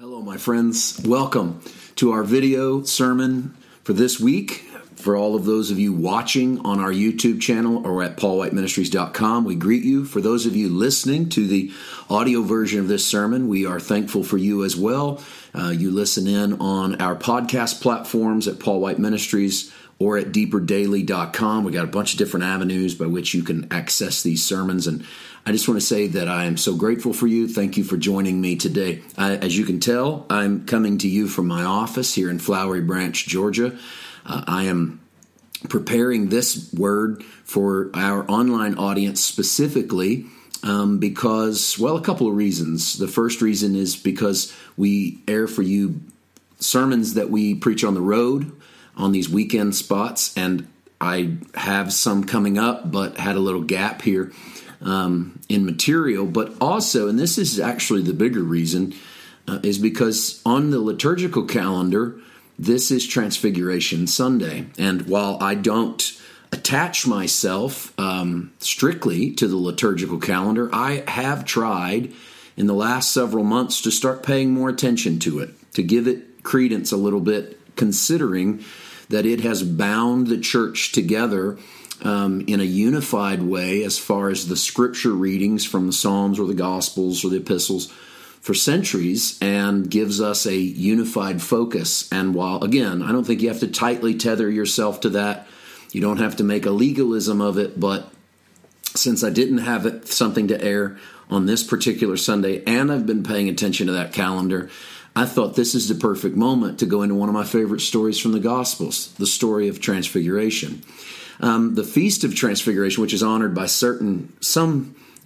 Hello, my friends. Welcome to our video sermon for this week. For all of those of you watching on our YouTube channel or at paulwhiteministries.com, we greet you. For those of you listening to the audio version of this sermon, we are thankful for you as well. You listen in on our podcast platforms at Paul White Ministries or at deeperdaily.com. We got a bunch of different avenues by which you can access these sermons. And I just want to say that I am so grateful for you. Thank you for joining me today. As you can tell, I'm coming to you from my office here in Flowery Branch, Georgia. I am preparing this word for our online audience specifically because, well, a couple of reasons. The first reason is because we air for you sermons that we preach on the road on these weekend spots, and I have some coming up, but had a little gap here in material. But also, and this is actually the bigger reason, is because on the liturgical calendar, this is Transfiguration Sunday. And while I don't attach myself strictly to the liturgical calendar, I have tried in the last several months to start paying more attention to it, to give it credence a little bit, considering that it has bound the church together in a unified way as far as the scripture readings from the Psalms or the Gospels or the Epistles for centuries, and gives us a unified focus. And while, again, I don't think you have to tightly tether yourself to that, you don't have to make a legalism of it, but since I didn't have something to air on this particular Sunday, and I've been paying attention to that calendar, I thought this is the perfect moment to go into one of my favorite stories from the Gospels, the story of Transfiguration. The Feast of Transfiguration, which is honored by some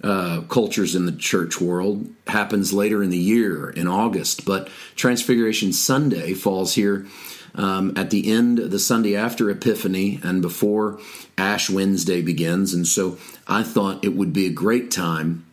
cultures in the church world, happens later in the year, in August. But Transfiguration Sunday falls here at the end of the Sunday after Epiphany and before Ash Wednesday begins. And so I thought it would be a great time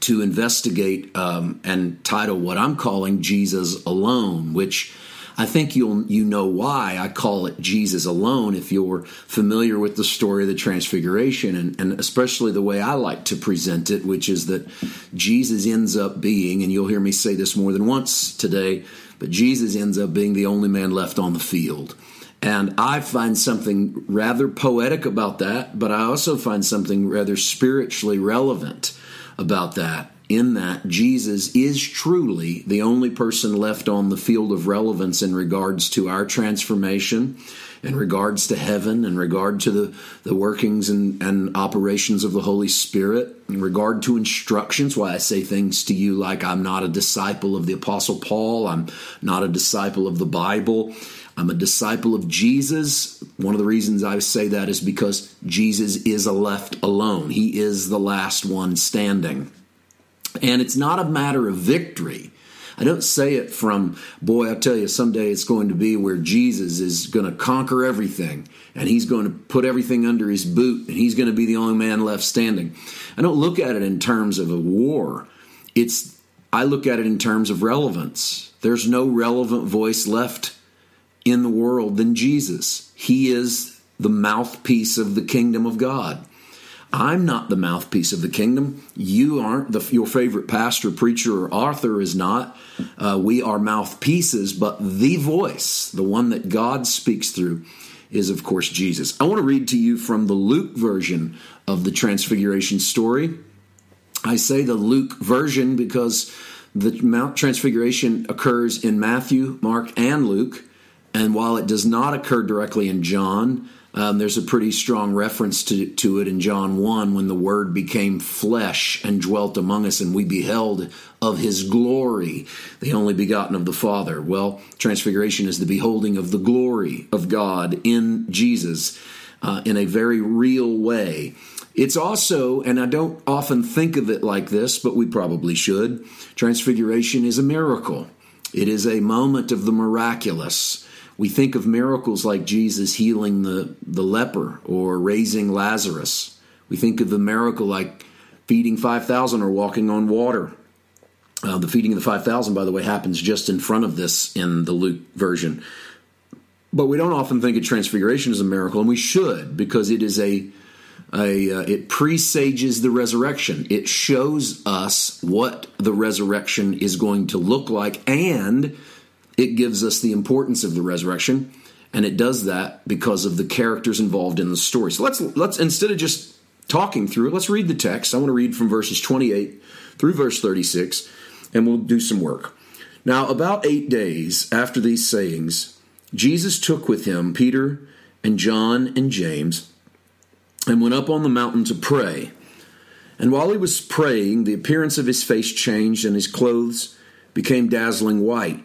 to investigate and title what I'm calling Jesus Alone, which I think you know why I call it Jesus Alone if you're familiar with the story of the Transfiguration, and especially the way I like to present it, which is that Jesus ends up being, and you'll hear me say this more than once today, but Jesus ends up being the only man left on the field. And I find something rather poetic about that, but I also find something rather spiritually relevant about that, in that Jesus is truly the only person left on the field of relevance in regards to our transformation, in regards to heaven, in regard to the workings and operations of the Holy Spirit, in regard to instructions. Why I say things to you like, I'm not a disciple of the Apostle Paul, I'm not a disciple of the Bible, I'm a disciple of Jesus. One of the reasons I say that is because Jesus is left alone. He is the last one standing. And it's not a matter of victory. I don't say it from, boy, I'll tell you, someday it's going to be where Jesus is going to conquer everything, and he's going to put everything under his boot, and he's going to be the only man left standing. I don't look at it in terms of a war. I look at it in terms of relevance. There's no relevant voice left in the world than Jesus. He is the mouthpiece of the kingdom of God. I'm not the mouthpiece of the kingdom. You aren't. Your favorite pastor, preacher, or author is not. We are mouthpieces, but the voice, the one that God speaks through, is, of course, Jesus. I want to read to you from the Luke version of the Transfiguration story. I say the Luke version because the Mount Transfiguration occurs in Matthew, Mark, and Luke. And while it does not occur directly in John, there's a pretty strong reference to it in John 1, when the Word became flesh and dwelt among us, and we beheld of his glory, the only begotten of the Father. Well, Transfiguration is the beholding of the glory of God in Jesus in a very real way. It's also, and I don't often think of it like this, but we probably should, Transfiguration is a miracle. It is a moment of the miraculous. We think of miracles like Jesus healing the leper or raising Lazarus. We think of the miracle like feeding 5,000 or walking on water. The feeding of the 5,000, by the way, happens just in front of this in the Luke version. But we don't often think of Transfiguration as a miracle, and we should, because it is a It presages the resurrection. It shows us what the resurrection is going to look like, and it gives us the importance of the resurrection, and it does that because of the characters involved in the story. So let's instead of just talking through it, let's read the text. I want to read from verses 28 through verse 36, and we'll do some work. Now, about 8 days after these sayings, Jesus took with him Peter and John and James and went up on the mountain to pray. And while he was praying, the appearance of his face changed and his clothes became dazzling white.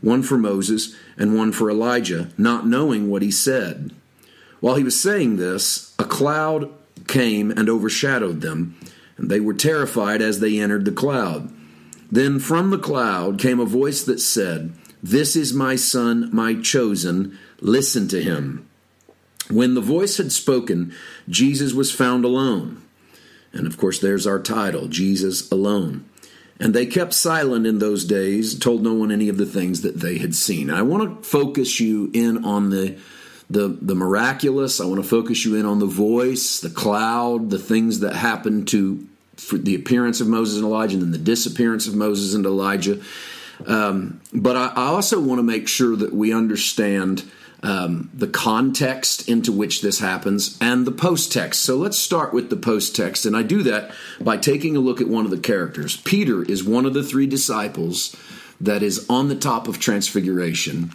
one for Moses, and one for Elijah," not knowing what he said. While he was saying this, a cloud came and overshadowed them, and they were terrified as they entered the cloud. Then from the cloud came a voice that said, "This is my son, my chosen. Listen to him." When the voice had spoken, Jesus was found alone. And of course, there's our title, Jesus Alone. And they kept silent in those days, told no one any of the things that they had seen. I want to focus you in on the miraculous. I want to focus you in on the voice, the cloud, the things that happened for the appearance of Moses and Elijah, and then the disappearance of Moses and Elijah. But I also want to make sure that we understand the context into which this happens and the post-text. So let's start with the post-text, and I do that by taking a look at one of the characters. Peter is one of the 3 disciples that is on the top of Transfiguration.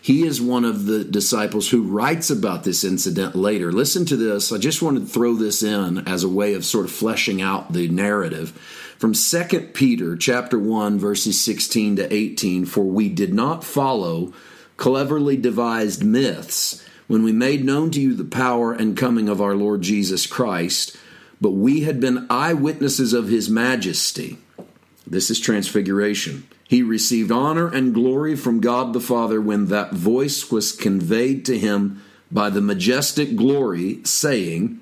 He is one of the disciples who writes about this incident later. Listen to this. I just wanted to throw this in as a way of sort of fleshing out the narrative. From 2 Peter chapter 1, verses 16 to 18, "For we did not follow cleverly devised myths when we made known to you the power and coming of our Lord Jesus Christ, but we had been eyewitnesses of his majesty." This is Transfiguration. "He received honor and glory from God the Father when that voice was conveyed to him by the majestic glory, saying,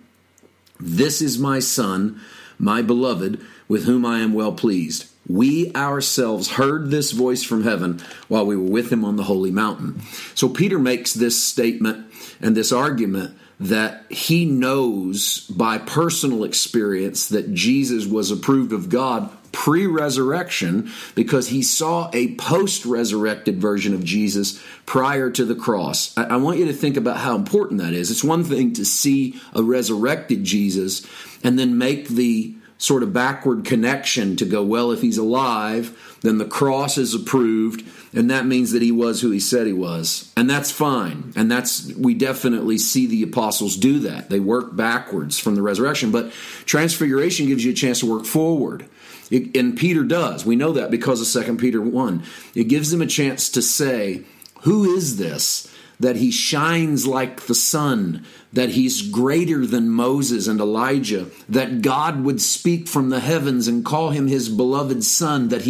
'This is my Son, my beloved, with whom I am well pleased.' We ourselves heard this voice from heaven while we were with him on the holy mountain." So Peter makes this statement and this argument that he knows by personal experience that Jesus was approved of God pre-resurrection because he saw a post-resurrected version of Jesus prior to the cross. I want you to think about how important that is. It's one thing to see a resurrected Jesus and then make the sort of backward connection to go, well, if he's alive, then the cross is approved, and that means that he was who he said he was. And that's fine. And we definitely see the apostles do that. They work backwards from the resurrection, but Transfiguration gives you a chance to work forward. And Peter does. We know that because of 2 Peter 1. It gives him a chance to say, who is this? That he shines like the sun, that he's greater than Moses and Elijah, that God would speak from the heavens and call him his beloved son, that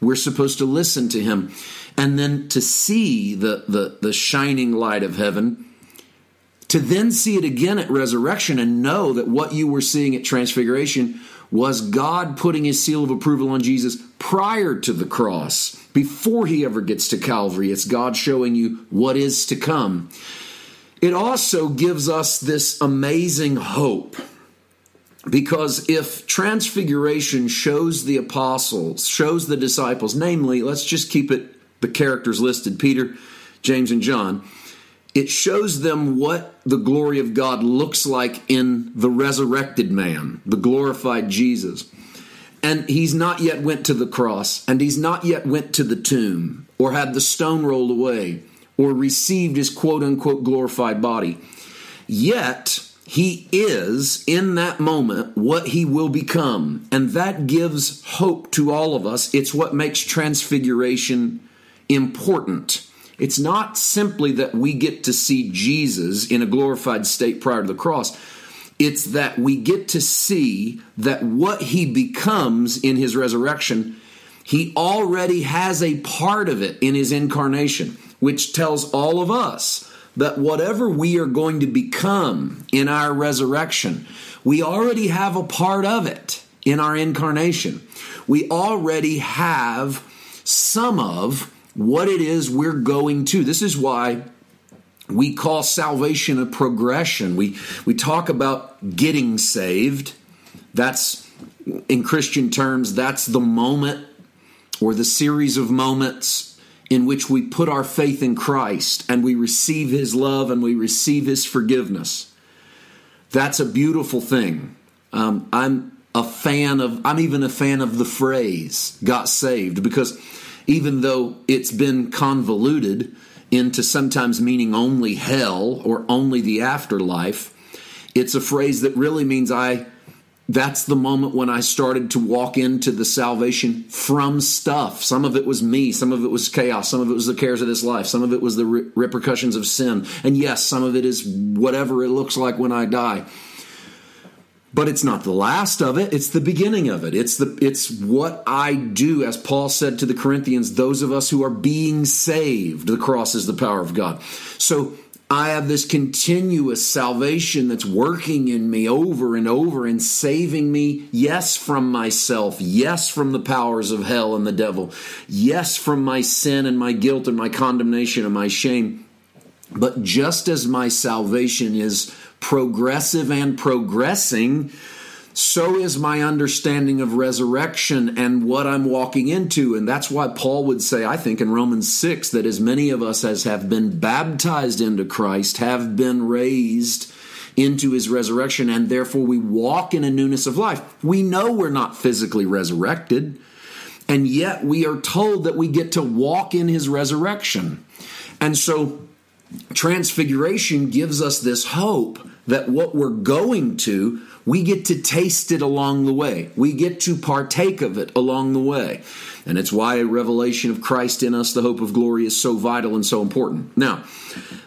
we're supposed to listen to him. And then to see the shining light of heaven, to then see it again at resurrection and know that what you were seeing at Transfiguration was God putting his seal of approval on Jesus prior to the cross, before he ever gets to Calvary. It's God showing you what is to come. It also gives us this amazing hope, because if Transfiguration shows the apostles, shows the disciples, namely, let's just keep it the characters listed, Peter, James, and John, it shows them what the glory of God looks like in the resurrected man, the glorified Jesus. And he's not yet went to the cross, and he's not yet went to the tomb, or had the stone rolled away, or received his quote-unquote glorified body. Yet, he is, in that moment, what he will become. And that gives hope to all of us. It's what makes Transfiguration important. It's not simply that we get to see Jesus in a glorified state prior to the cross. It's that we get to see that what he becomes in his resurrection, he already has a part of it in his incarnation, which tells all of us that whatever we are going to become in our resurrection, we already have a part of it in our incarnation. We already have some of what it is we're going to. This is why we call salvation a progression. We talk about getting saved. That's, in Christian terms, that's the moment or the series of moments in which we put our faith in Christ and we receive his love and we receive his forgiveness. That's a beautiful thing. I'm even a fan of the phrase, got saved, because even though it's been convoluted into sometimes meaning only hell or only the afterlife, it's a phrase that really means that's the moment when I started to walk into the salvation from stuff. Some of it was me. Some of it was chaos. Some of it was the cares of this life. Some of it was the repercussions of sin. And yes, some of it is whatever it looks like when I die. But it's not the last of it. It's the beginning of it. It's what I do. As Paul said to the Corinthians, those of us who are being saved, the cross is the power of God. So I have this continuous salvation that's working in me over and over and saving me, yes, from myself, yes, from the powers of hell and the devil, yes, from my sin and my guilt and my condemnation and my shame. But just as my salvation is progressive and progressing, so is my understanding of resurrection and what I'm walking into. And that's why Paul would say, I think in Romans 6, that as many of us as have been baptized into Christ have been raised into his resurrection, and therefore we walk in a newness of life. We know we're not physically resurrected, and yet we are told that we get to walk in his resurrection. And so Transfiguration gives us this hope that what we're going to, we get to taste it along the way. We get to partake of it along the way. And it's why a revelation of Christ in us, the hope of glory, is so vital and so important. Now,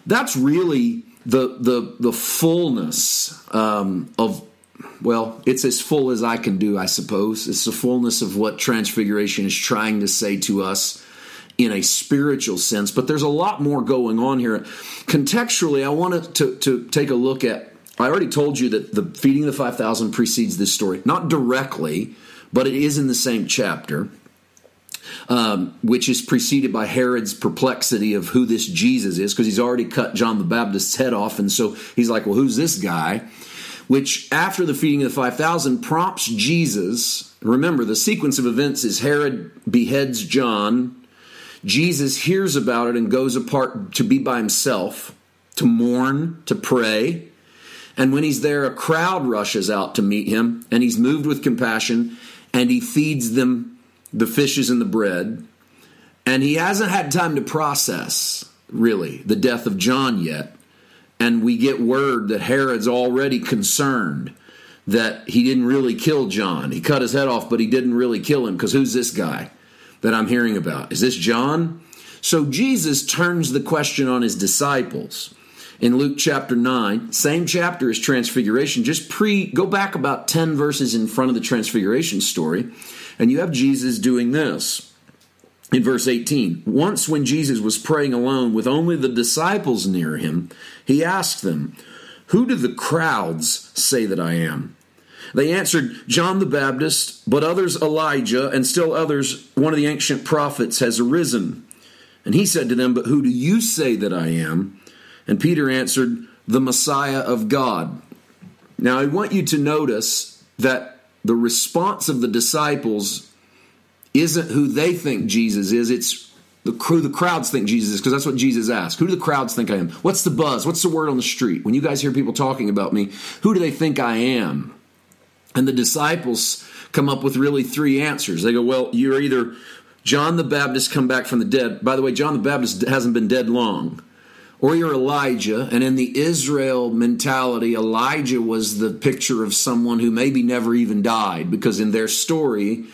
that's really the fullness of, well, it's as full as I can do, I suppose. It's the fullness of what Transfiguration is trying to say to us in a spiritual sense, but there's a lot more going on here. Contextually, I wanted to take a look at, I already told you that the feeding the 5,000 precedes this story, not directly, but it is in the same chapter, which is preceded by Herod's perplexity of who this Jesus is, because he's already cut John the Baptist's head off, and so he's like, well, who's this guy? Which, after the feeding of the 5,000, prompts Jesus. Remember, the sequence of events is Herod beheads John, Jesus hears about it and goes apart to be by himself, to mourn, to pray. And when he's there, a crowd rushes out to meet him, and he's moved with compassion, and he feeds them the fishes and the bread. And he hasn't had time to process, really, the death of John yet. And we get word that Herod's already concerned that he didn't really kill John. He cut his head off, but he didn't really kill him, because who's this guy that I'm hearing about? Is this John? So Jesus turns the question on his disciples. In Luke chapter 9, same chapter as Transfiguration, just go back about 10 verses in front of the Transfiguration story, and you have Jesus doing this. In verse 18, once when Jesus was praying alone with only the disciples near him, he asked them, "Who do the crowds say that I am?" They answered, "John the Baptist, but others Elijah, and still others, one of the ancient prophets has arisen." And he said to them, "But who do you say that I am?" And Peter answered, "The Messiah of God." Now, I want you to notice that the response of the disciples isn't who they think Jesus is. It's who the crowds think Jesus is, because that's what Jesus asked. Who do the crowds think I am? What's the buzz? What's the word on the street? When you guys hear people talking about me, who do they think I am? And the disciples come up with really three answers. They go, well, you're either John the Baptist come back from the dead. By the way, John the Baptist hasn't been dead long. Or you're Elijah. And in the Israel mentality, Elijah was the picture of someone who maybe never even died, because in their story,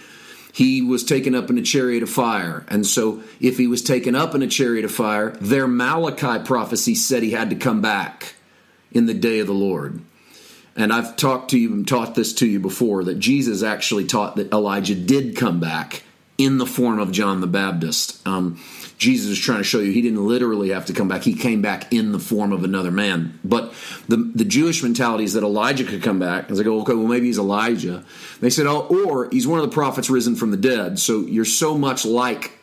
he was taken up in a chariot of fire. And so if he was taken up in a chariot of fire, their Malachi prophecy said he had to come back in the day of the Lord. And I've talked to you and taught this to you before, that Jesus actually taught that Elijah did come back in the form of John the Baptist. Jesus is trying to show you he didn't literally have to come back. He came back in the form of another man. But the Jewish mentality is that Elijah could come back. And they go, okay, well, maybe he's Elijah. They said, oh, or he's one of the prophets risen from the dead. So you're so much like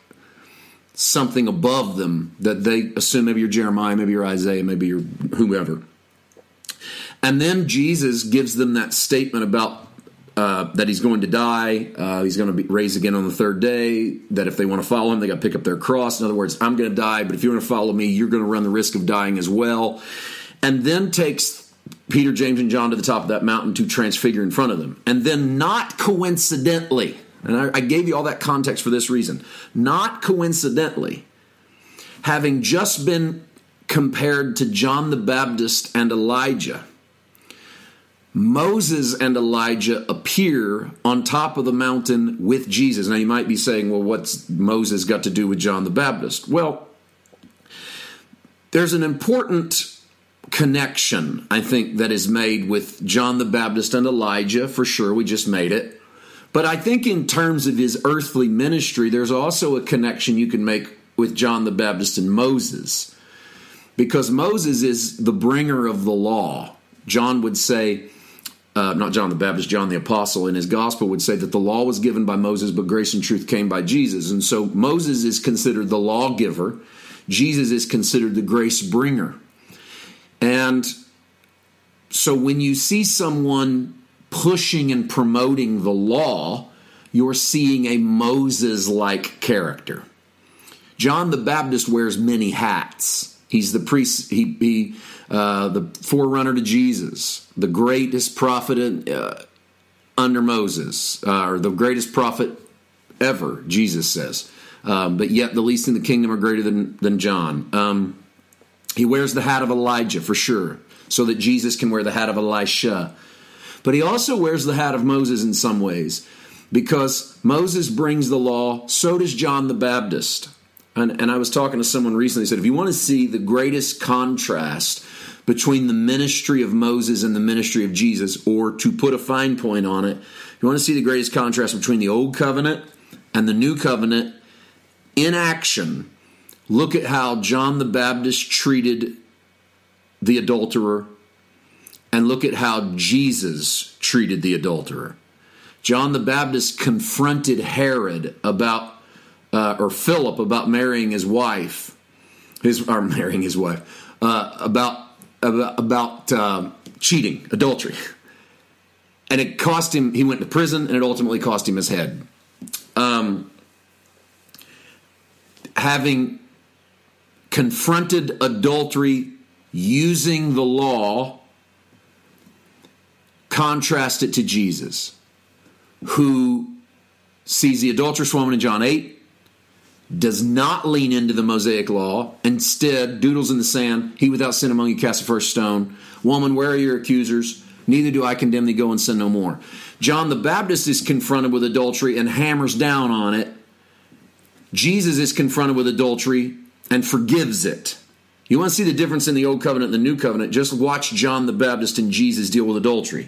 something above them that they assume maybe you're Jeremiah, maybe you're Isaiah, maybe you're whoever. And then Jesus gives them that statement about that he's going to die, he's going to be raised again on the third day, that if they want to follow him, they got to pick up their cross. In other words, I'm going to die, but if you want to follow me, you're going to run the risk of dying as well. And then takes Peter, James, and John to the top of that mountain to transfigure in front of them. And then not coincidentally, and I gave you all that context for this reason, not coincidentally, having just been compared to John the Baptist and Elijah, Moses and Elijah appear on top of the mountain with Jesus. Now, you might be saying, well, what's Moses got to do with John the Baptist? Well, there's an important connection, I think, that is made with John the Baptist and Elijah. For sure, we just made it. But I think in terms of his earthly ministry, there's also a connection you can make with John the Baptist and Moses, because Moses is the bringer of the law. John would say, not John the Baptist, John the Apostle in his gospel would say that the law was given by Moses, but grace and truth came by Jesus. And so Moses is considered the lawgiver. Jesus is considered the grace bringer. And so when you see someone pushing and promoting the law, you're seeing a Moses-like character. John the Baptist wears many hats. He's the priest, the forerunner to Jesus, the greatest prophet under Moses, or the greatest prophet ever, Jesus says. But yet the least in the kingdom are greater than John. He wears the hat of Elijah for sure, so that Jesus can wear the hat of Elisha. But he also wears the hat of Moses in some ways, because Moses brings the law, so does John the Baptist. And I was talking to someone recently, said, if you want to see the greatest contrast between the ministry of Moses and the ministry of Jesus, or to put a fine point on it, you want to see the greatest contrast between the old covenant and the new covenant in action, look at how John the Baptist treated the adulterer, and look at how Jesus treated the adulterer. John the Baptist confronted Herod about Philip about marrying his wife, about cheating, adultery. And it cost him, he went to prison, and it ultimately cost him his head. Having confronted adultery using the law, contrast it to Jesus, who sees the adulterous woman in John 8, does not lean into the Mosaic law. Instead, doodles in the sand. He without sin among you cast the first stone. Woman, where are your accusers? Neither do I condemn thee. Go and sin no more. John the Baptist is confronted with adultery and hammers down on it. Jesus is confronted with adultery and forgives it. You want to see the difference in the Old Covenant and the New Covenant? Just watch John the Baptist and Jesus deal with adultery.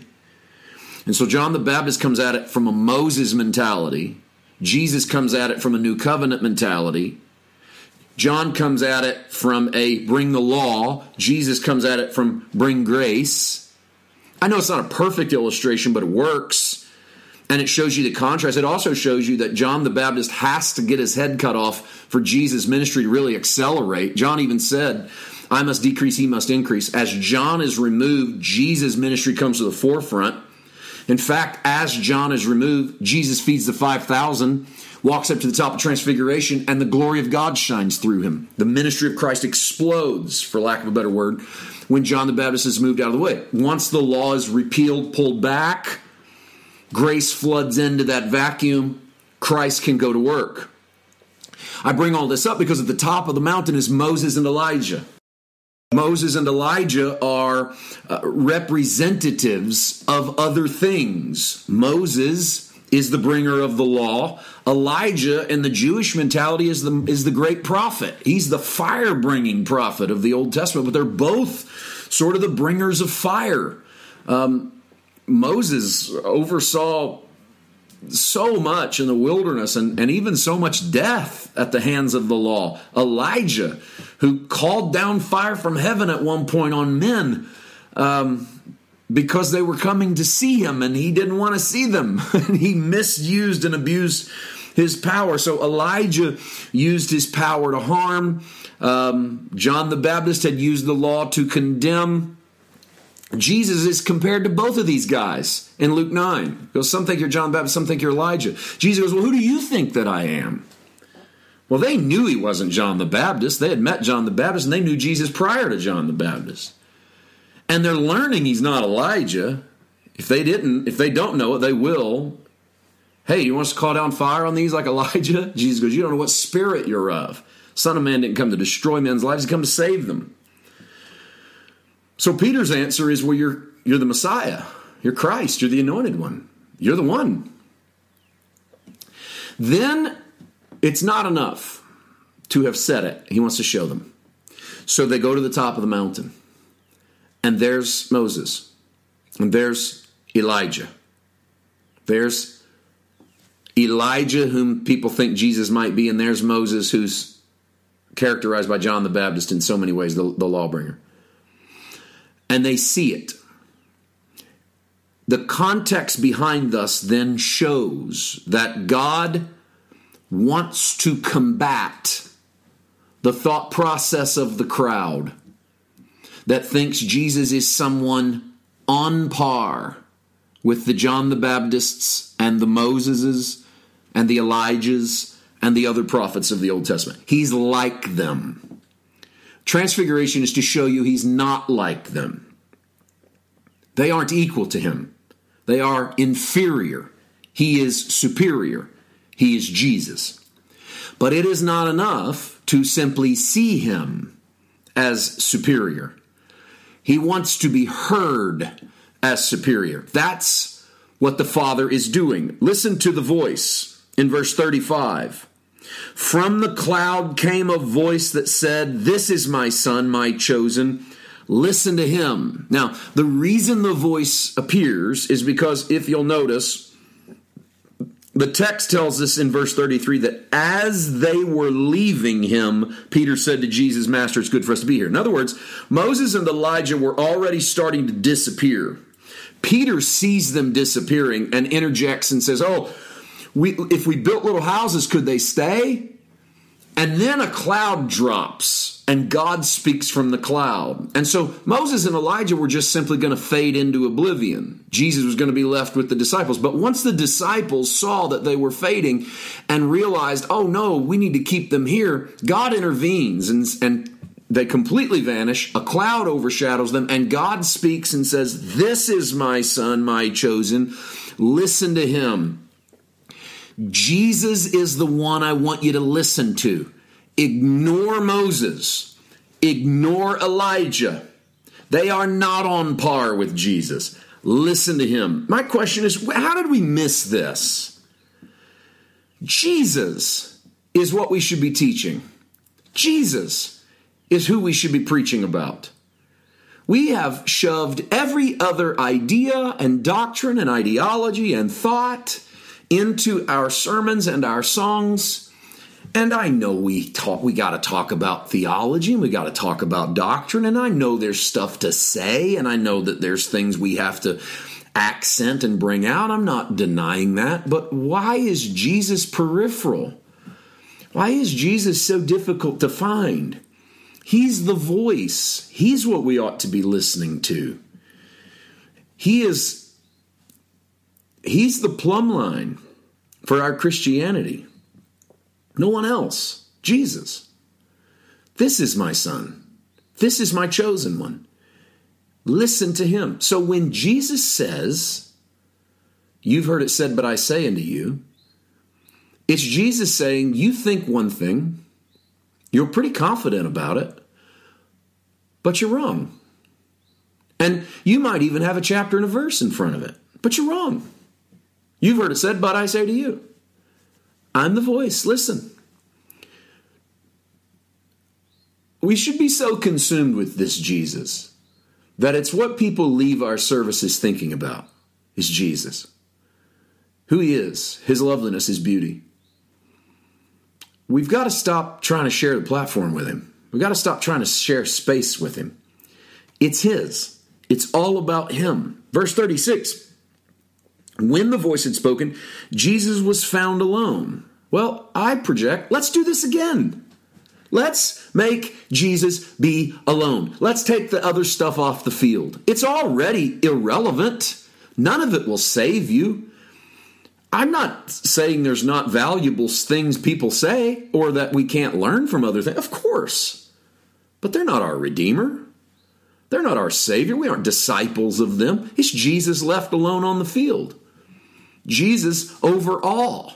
And so John the Baptist comes at it from a Moses mentality. Jesus comes at it from a new covenant mentality. John comes at it from a bring the law. Jesus comes at it from bring grace. I know it's not a perfect illustration, but it works. And it shows you the contrast. It also shows you that John the Baptist has to get his head cut off for Jesus' ministry to really accelerate. John even said, I must decrease, he must increase. As John is removed, Jesus' ministry comes to the forefront. In fact, as John is removed, Jesus feeds the 5,000, walks up to the top of Transfiguration, and the glory of God shines through him. The ministry of Christ explodes, for lack of a better word, when John the Baptist is moved out of the way. Once the law is repealed, pulled back, grace floods into that vacuum, Christ can go to work. I bring all this up because at the top of the mountain is Moses and Elijah. Moses and Elijah are representatives of other things. Moses is the bringer of the law. Elijah, in the Jewish mentality, is the great prophet. He's the fire-bringing prophet of the Old Testament, but they're both sort of the bringers of fire. Moses oversaw so much in the wilderness and even so much death at the hands of the law. Elijah, who called down fire from heaven at one point on men because they were coming to see him and he didn't want to see them. And he misused and abused his power. So Elijah used his power to harm. John the Baptist had used the law to condemn. Jesus is compared to both of these guys in Luke 9. He goes, some think you're John the Baptist, some think you're Elijah. Jesus goes, well, who do you think that I am? Well, they knew he wasn't John the Baptist. They had met John the Baptist, and they knew Jesus prior to John the Baptist. And they're learning he's not Elijah. If they don't know it, they will. Hey, you want us to call down fire on these like Elijah? Jesus goes, you don't know what spirit you're of. Son of Man didn't come to destroy men's lives. He came to save them. So Peter's answer is, well, you're the Messiah. You're Christ. You're the anointed one. You're the one. Then it's not enough to have said it. He wants to show them. So they go to the top of the mountain. And there's Moses. And there's Elijah. There's Elijah, whom people think Jesus might be, and there's Moses, who's characterized by John the Baptist in so many ways, the lawbringer. And they see it. The context behind us then shows that God wants to combat the thought process of the crowd that thinks Jesus is someone on par with the John the Baptists and the Moseses and the Elijahs and the other prophets of the Old Testament. He's like them. Transfiguration is to show you he's not like them. They aren't equal to him. They are inferior. He is superior. He is Jesus. But it is not enough to simply see him as superior. He wants to be heard as superior. That's what the Father is doing. Listen to the voice in verse 35. From the cloud came a voice that said, "This is my Son, my chosen. Listen to him." Now, the reason the voice appears is because, if you'll notice, the text tells us in verse 33 that as they were leaving him, Peter said to Jesus, "Master, it's good for us to be here." In other words, Moses and Elijah were already starting to disappear. Peter sees them disappearing and interjects and says, "Oh, if we built little houses, could they stay?" And then a cloud drops and God speaks from the cloud. And so Moses and Elijah were just simply going to fade into oblivion. Jesus was going to be left with the disciples. But once the disciples saw that they were fading and realized, oh no, we need to keep them here, God intervenes and they completely vanish. A cloud overshadows them, and God speaks and says, "This is my Son, my chosen. Listen to him." Jesus is the one I want you to listen to. Ignore Moses. Ignore Elijah. They are not on par with Jesus. Listen to him. My question is, how did we miss this? Jesus is what we should be teaching. Jesus is who we should be preaching about. We have shoved every other idea and doctrine and ideology and thought into our sermons and our songs. And I know we got to talk about theology and we got to talk about doctrine. And I know there's stuff to say. And I know that there's things we have to accent and bring out. I'm not denying that. But why is Jesus peripheral? Why is Jesus so difficult to find? He's the voice. He's what we ought to be listening to. He's the plumb line for our Christianity. No one else. Jesus. This is my Son. This is my chosen one. Listen to him. So when Jesus says, "You've heard it said, but I say unto you," it's Jesus saying, you think one thing, you're pretty confident about it, but you're wrong. And you might even have a chapter and a verse in front of it, but you're wrong. You've heard it said, but I say to you, I'm the voice. Listen. We should be so consumed with this Jesus that it's what people leave our services thinking about is Jesus. Who he is, his loveliness, his beauty. We've got to stop trying to share the platform with him. We've got to stop trying to share space with him. It's his. It's all about him. Verse 36, when the voice had spoken, Jesus was found alone. Well, I project, let's do this again. Let's make Jesus be alone. Let's take the other stuff off the field. It's already irrelevant. None of it will save you. I'm not saying there's not valuable things people say or that we can't learn from other things. Of course. But they're not our Redeemer. They're not our Savior. We aren't disciples of them. It's Jesus left alone on the field. Jesus over all.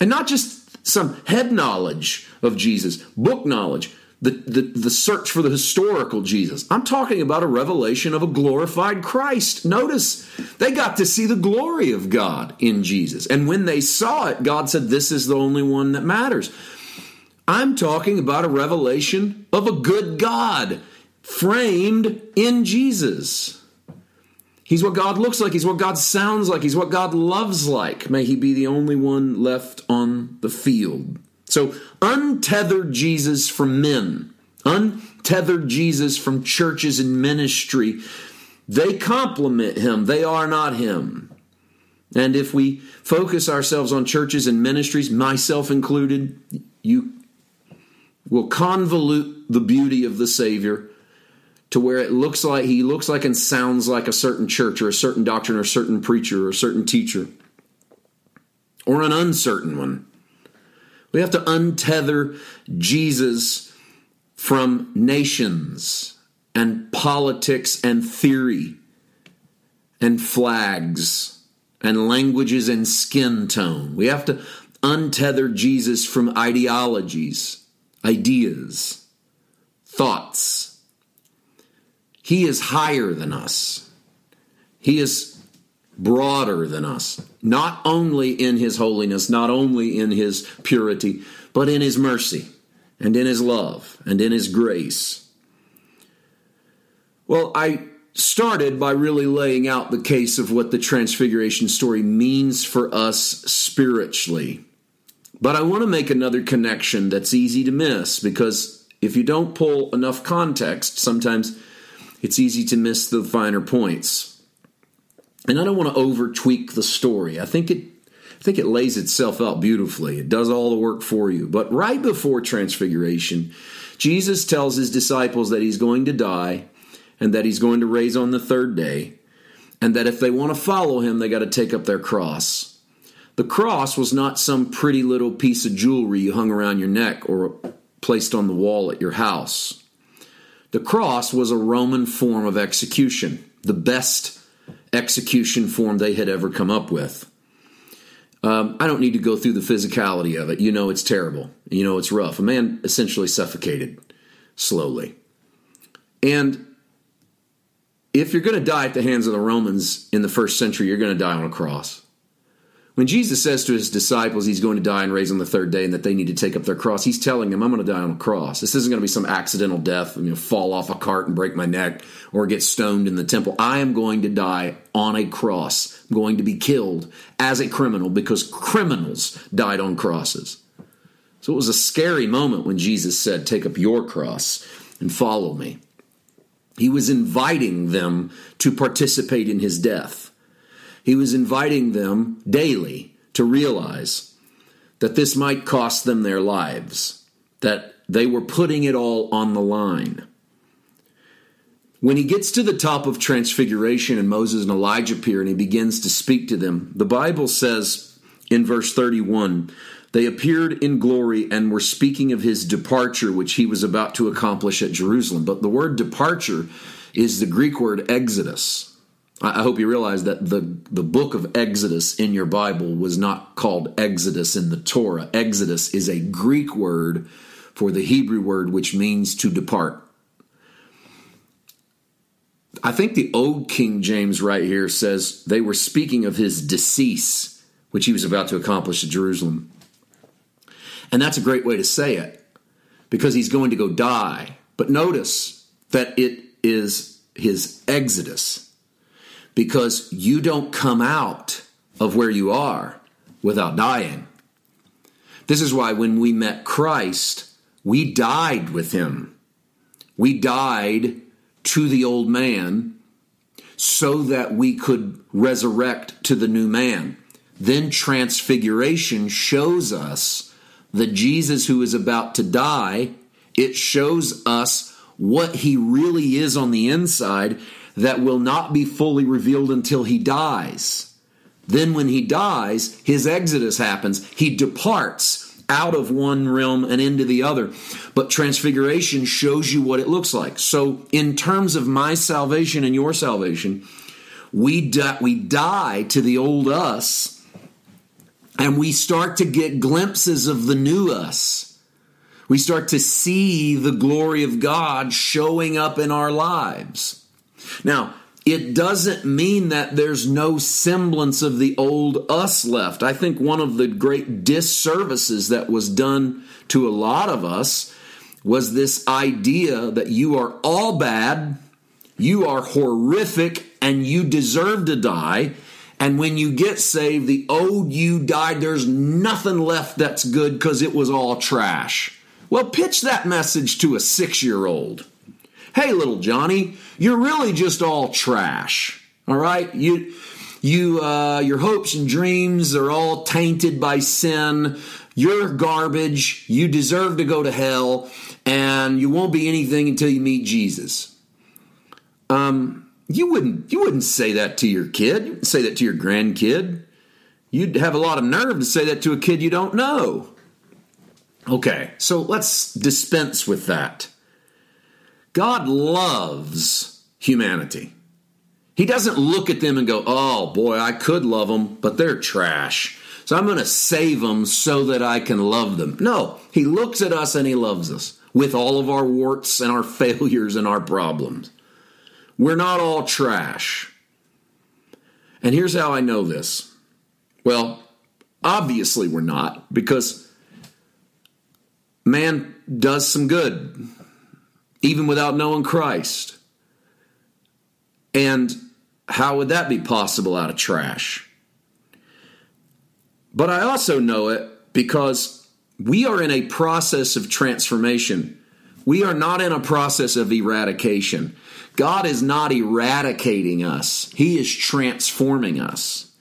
And not just some head knowledge of Jesus, book knowledge, the search for the historical Jesus. I'm talking about a revelation of a glorified Christ. Notice, they got to see the glory of God in Jesus. And when they saw it, God said, this is the only one that matters. I'm talking about a revelation of a good God framed in Jesus. He's what God looks like. He's what God sounds like. He's what God loves like. May he be the only one left on the field. So untethered Jesus from men, untethered Jesus from churches and ministry. They complement him. They are not him. And if we focus ourselves on churches and ministries, myself included, you will convolute the beauty of the Savior to where it looks like he looks like and sounds like a certain church or a certain doctrine or a certain preacher or a certain teacher or an uncertain one. We have to untether Jesus from nations and politics and theory and flags and languages and skin tone. We have to untether Jesus from ideologies, ideas, thoughts. He is higher than us. He is broader than us, not only in his holiness, not only in his purity, but in his mercy and in his love and in his grace. Well, I started by really laying out the case of what the Transfiguration story means for us spiritually. But I want to make another connection that's easy to miss, because if you don't pull enough context, sometimes it's easy to miss the finer points. And I don't want to over-tweak the story. I think it lays itself out beautifully. It does all the work for you. But right before Transfiguration, Jesus tells his disciples that he's going to die and that he's going to rise on the third day, and that if they want to follow him, they got to take up their cross. The cross was not some pretty little piece of jewelry you hung around your neck or placed on the wall at your house. The cross was a Roman form of execution, the best execution form they had ever come up with. I don't need to go through the physicality of it. You know it's terrible. You know it's rough. A man essentially suffocated slowly. And if you're going to die at the hands of the Romans in the first century, you're going to die on a cross. When Jesus says to his disciples he's going to die and rise on the third day and that they need to take up their cross, he's telling them, I'm going to die on a cross. This isn't going to be some accidental death. I'm going to fall off a cart and break my neck or get stoned in the temple. I am going to die on a cross. I'm going to be killed as a criminal, because criminals died on crosses. So it was a scary moment when Jesus said, take up your cross and follow me. He was inviting them to participate in his death. He was inviting them daily to realize that this might cost them their lives, that they were putting it all on the line. When he gets to the top of Transfiguration and Moses and Elijah appear and he begins to speak to them, the Bible says in verse 31, they appeared in glory and were speaking of his departure, which he was about to accomplish at Jerusalem. But the word departure is the Greek word exodus. I hope you realize that the book of Exodus in your Bible was not called Exodus in the Torah. Exodus is a Greek word for the Hebrew word, which means to depart. I think the old King James right here says they were speaking of his decease, which he was about to accomplish at Jerusalem. And that's a great way to say it, because he's going to go die. But notice that it is his exodus, because you don't come out of where you are without dying. This is why when we met Christ, we died with him. We died to the old man so that we could resurrect to the new man. Then transfiguration shows us the Jesus who is about to die. It shows us what he really is on the inside that will not be fully revealed until he dies. Then when he dies, his exodus happens. He departs out of one realm and into the other. But transfiguration shows you what it looks like. So in terms of my salvation and your salvation, we die to the old us, and we start to get glimpses of the new us. We start to see the glory of God showing up in our lives. Now, it doesn't mean that there's no semblance of the old us left. I think one of the great disservices that was done to a lot of us was this idea that you are all bad, you are horrific, and you deserve to die. And when you get saved, the old you died, there's nothing left that's good because it was all trash. Well, pitch that message to a 6-year-old. Hey, little Johnny, you're really just all trash, all right? Your hopes and dreams are all tainted by sin. You're garbage. You deserve to go to hell, and you won't be anything until you meet Jesus. You wouldn't say that to your kid. You wouldn't say that to your grandkid. You'd have a lot of nerve to say that to a kid you don't know. Okay, so let's dispense with that. God loves humanity. He doesn't look at them and go, oh boy, I could love them, but they're trash. So I'm going to save them so that I can love them. No, he looks at us and he loves us with all of our warts and our failures and our problems. We're not all trash. And here's how I know this. Well, obviously we're not, because man does some good even without knowing Christ. And how would that be possible out of trash? But I also know it because we are in a process of transformation. We are not in a process of eradication. God is not eradicating us. He is transforming us.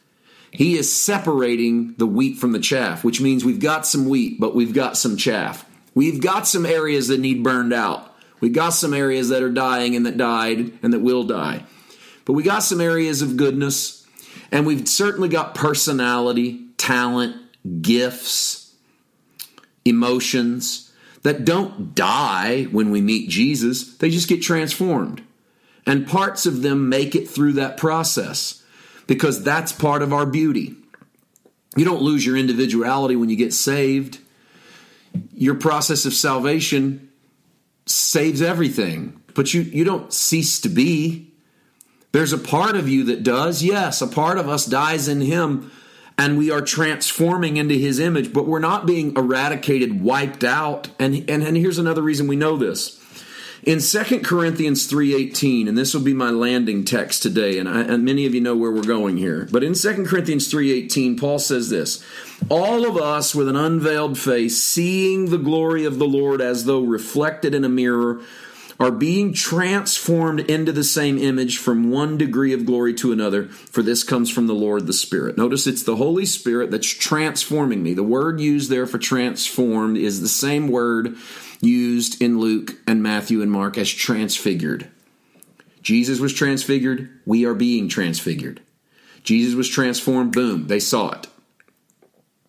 He is separating the wheat from the chaff, which means we've got some wheat, but we've got some chaff. We've got some areas that need burned out. We got some areas that are dying and that died and that will die. But we got some areas of goodness, and we've certainly got personality, talent, gifts, emotions that don't die when we meet Jesus. They just get transformed. And parts of them make it through that process because that's part of our beauty. You don't lose your individuality when you get saved. Your process of salvation saves everything, but you don't cease to be. There's a part of you that does. Yes, a part of us dies in him, and we are transforming into his image, but we're not being eradicated, wiped out. And here's another reason we know this. In 2 Corinthians 3:18, and this will be my landing text today, and many of you know where we're going here, but in 2 Corinthians 3:18, Paul says this: all of us with an unveiled face, seeing the glory of the Lord as though reflected in a mirror, are being transformed into the same image from one degree of glory to another, for this comes from the Lord, the Spirit. Notice it's the Holy Spirit that's transforming me. The word used there for transformed is the same word used in Luke and Matthew and Mark as transfigured. Jesus was transfigured. We are being transfigured. Jesus was transformed. Boom. They saw it.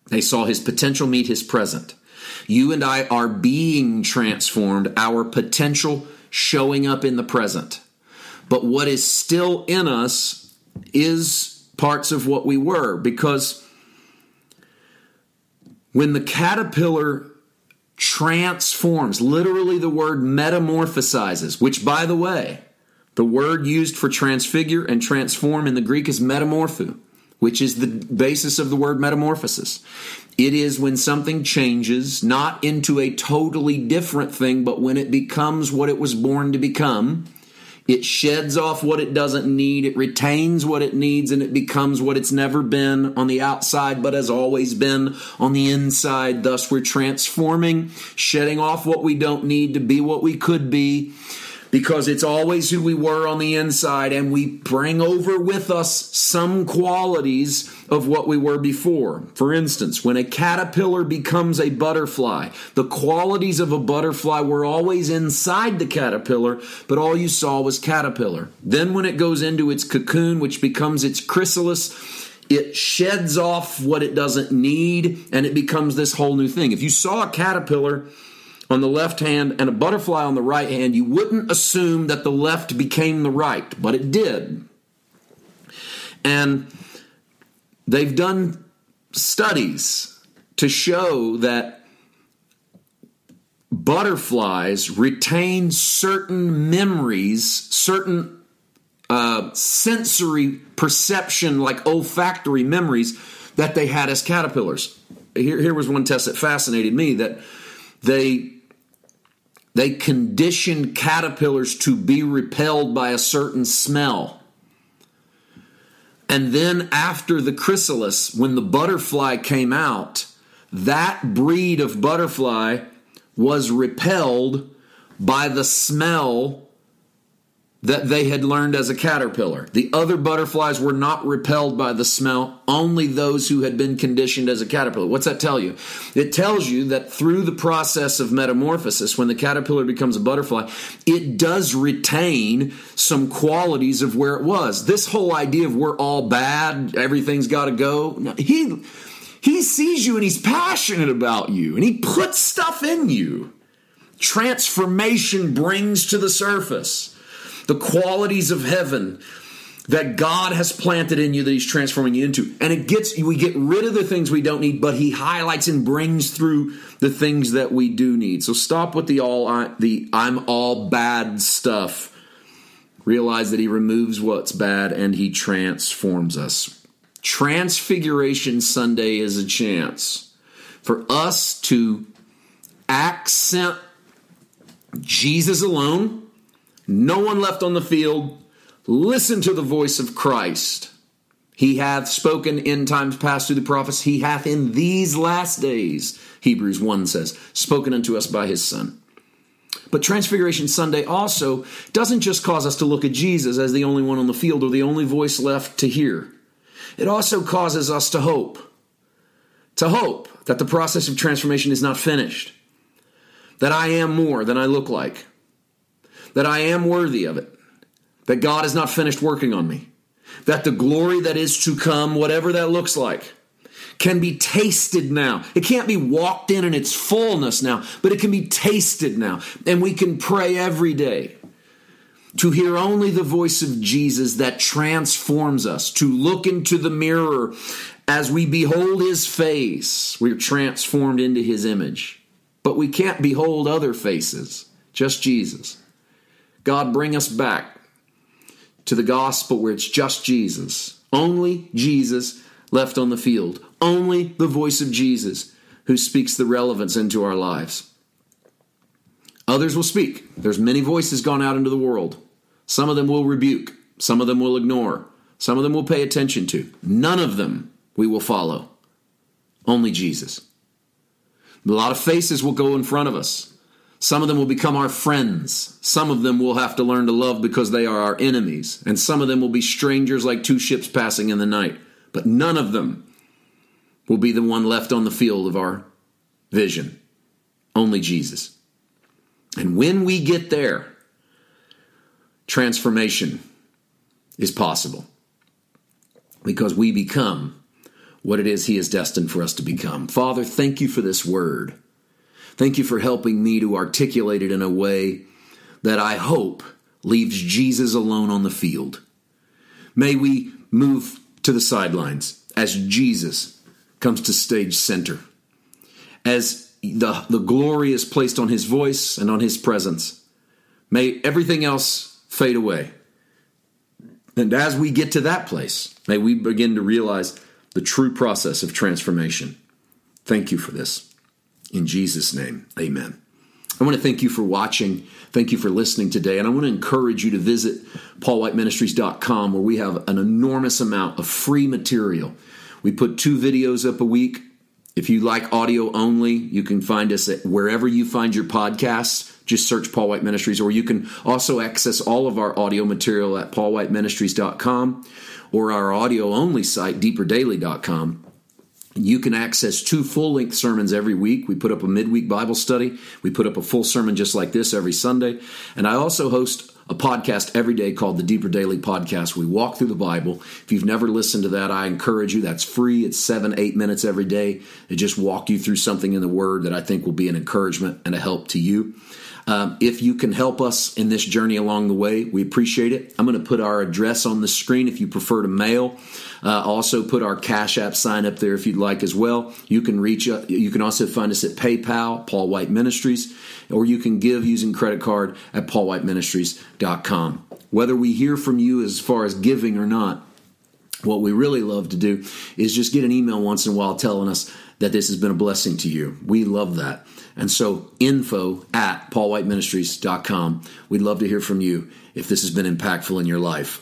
They saw his potential meet his present. You and I are being transformed. Our potential showing up in the present. But what is still in us is parts of what we were, because when the caterpillar transforms, literally the word metamorphosizes, which, by the way, the word used for transfigure and transform in the Greek is metamorpho, which is the basis of the word metamorphosis. It is when something changes, not into a totally different thing, but when it becomes what it was born to become. It sheds off what it doesn't need, it retains what it needs, and it becomes what it's never been on the outside, but has always been on the inside. Thus, we're transforming, shedding off what we don't need to be what we could be, because it's always who we were on the inside, and we bring over with us some qualities of what we were before. For instance, when a caterpillar becomes a butterfly, the qualities of a butterfly were always inside the caterpillar, but all you saw was caterpillar. Then when it goes into its cocoon, which becomes its chrysalis, it sheds off what it doesn't need, and it becomes this whole new thing. If you saw a caterpillar on the left hand and a butterfly on the right hand, you wouldn't assume that the left became the right, but it did. And they've done studies to show that butterflies retain certain memories, certain sensory perception, like olfactory memories that they had as caterpillars. Here was one test that fascinated me, that they conditioned caterpillars to be repelled by a certain smell. And then after the chrysalis, when the butterfly came out, that breed of butterfly was repelled by the smell that they had learned as a caterpillar. The other butterflies were not repelled by the smell, only those who had been conditioned as a caterpillar. What's that tell you? It tells you that through the process of metamorphosis, when the caterpillar becomes a butterfly, it does retain some qualities of where it was. This whole idea of we're all bad, everything's got to go. He sees you and he's passionate about you and he puts stuff in you. Transformation brings to the surface the qualities of heaven that God has planted in you that he's transforming you into. And we get rid of the things we don't need, but he highlights and brings through the things that we do need. So stop with the I'm all bad stuff. Realize that he removes what's bad and he transforms us. Transfiguration Sunday is a chance for us to accent Jesus alone. No one left on the field. Listen to the voice of Christ. He hath spoken in times past through the prophets. He hath in these last days, Hebrews 1 says, spoken unto us by his Son. But Transfiguration Sunday also doesn't just cause us to look at Jesus as the only one on the field or the only voice left to hear. It also causes us to hope. To hope that the process of transformation is not finished. That I am more than I look like. That I am worthy of it, that God has not finished working on me, that the glory that is to come, whatever that looks like, can be tasted now. It can't be walked in its fullness now, but it can be tasted now. And we can pray every day to hear only the voice of Jesus that transforms us, to look into the mirror as we behold his face. We're transformed into his image, but we can't behold other faces, just Jesus. God, bring us back to the gospel where it's just Jesus. Only Jesus left on the field. Only the voice of Jesus who speaks the relevance into our lives. Others will speak. There's many voices gone out into the world. Some of them will rebuke. Some of them will ignore. Some of them will pay attention to. None of them we will follow. Only Jesus. A lot of faces will go in front of us. Some of them will become our friends. Some of them we'll have to learn to love because they are our enemies. And some of them will be strangers like two ships passing in the night. But none of them will be the one left on the field of our vision. Only Jesus. And when we get there, transformation is possible. Because we become what it is he is destined for us to become. Father, thank you for this word. Thank you for helping me to articulate it in a way that I hope leaves Jesus alone on the field. May we move to the sidelines as Jesus comes to stage center, as the glory is placed on his voice and on his presence. May everything else fade away. And as we get to that place, may we begin to realize the true process of transformation. Thank you for this. In Jesus' name, amen. I want to thank you for watching. Thank you for listening today. And I want to encourage you to visit paulwhiteministries.com, where we have an enormous amount of free material. We put 2 videos up a week. If you like audio only, you can find us at wherever you find your podcasts. Just search Paul White Ministries, or you can also access all of our audio material at paulwhiteministries.com or our audio-only site, deeperdaily.com. You can access 2 full-length sermons every week. We put up a midweek Bible study. We put up a full sermon just like this every Sunday. And I also host a podcast every day called the Deeper Daily Podcast. We walk through the Bible. If you've never listened to that, I encourage you. That's free. It's 7-8 minutes every day. I just walk you through something in the Word that I think will be an encouragement and a help to you. If you can help us in this journey along the way, we appreciate it. I'm going to put our address on the screen if you prefer to mail. Also put our Cash App sign up there if you'd like as well. You can reach up. You can also find us at PayPal, Paul White Ministries, or you can give using credit card at paulwhiteministries.com. Whether we hear from you as far as giving or not, what we really love to do is just get an email once in a while telling us that this has been a blessing to you. We love that. And so info@paulwhiteministries.com. We'd love to hear from you if this has been impactful in your life.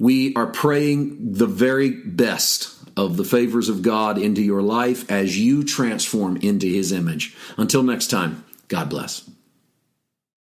We are praying the very best of the favors of God into your life as you transform into His image. Until next time, God bless.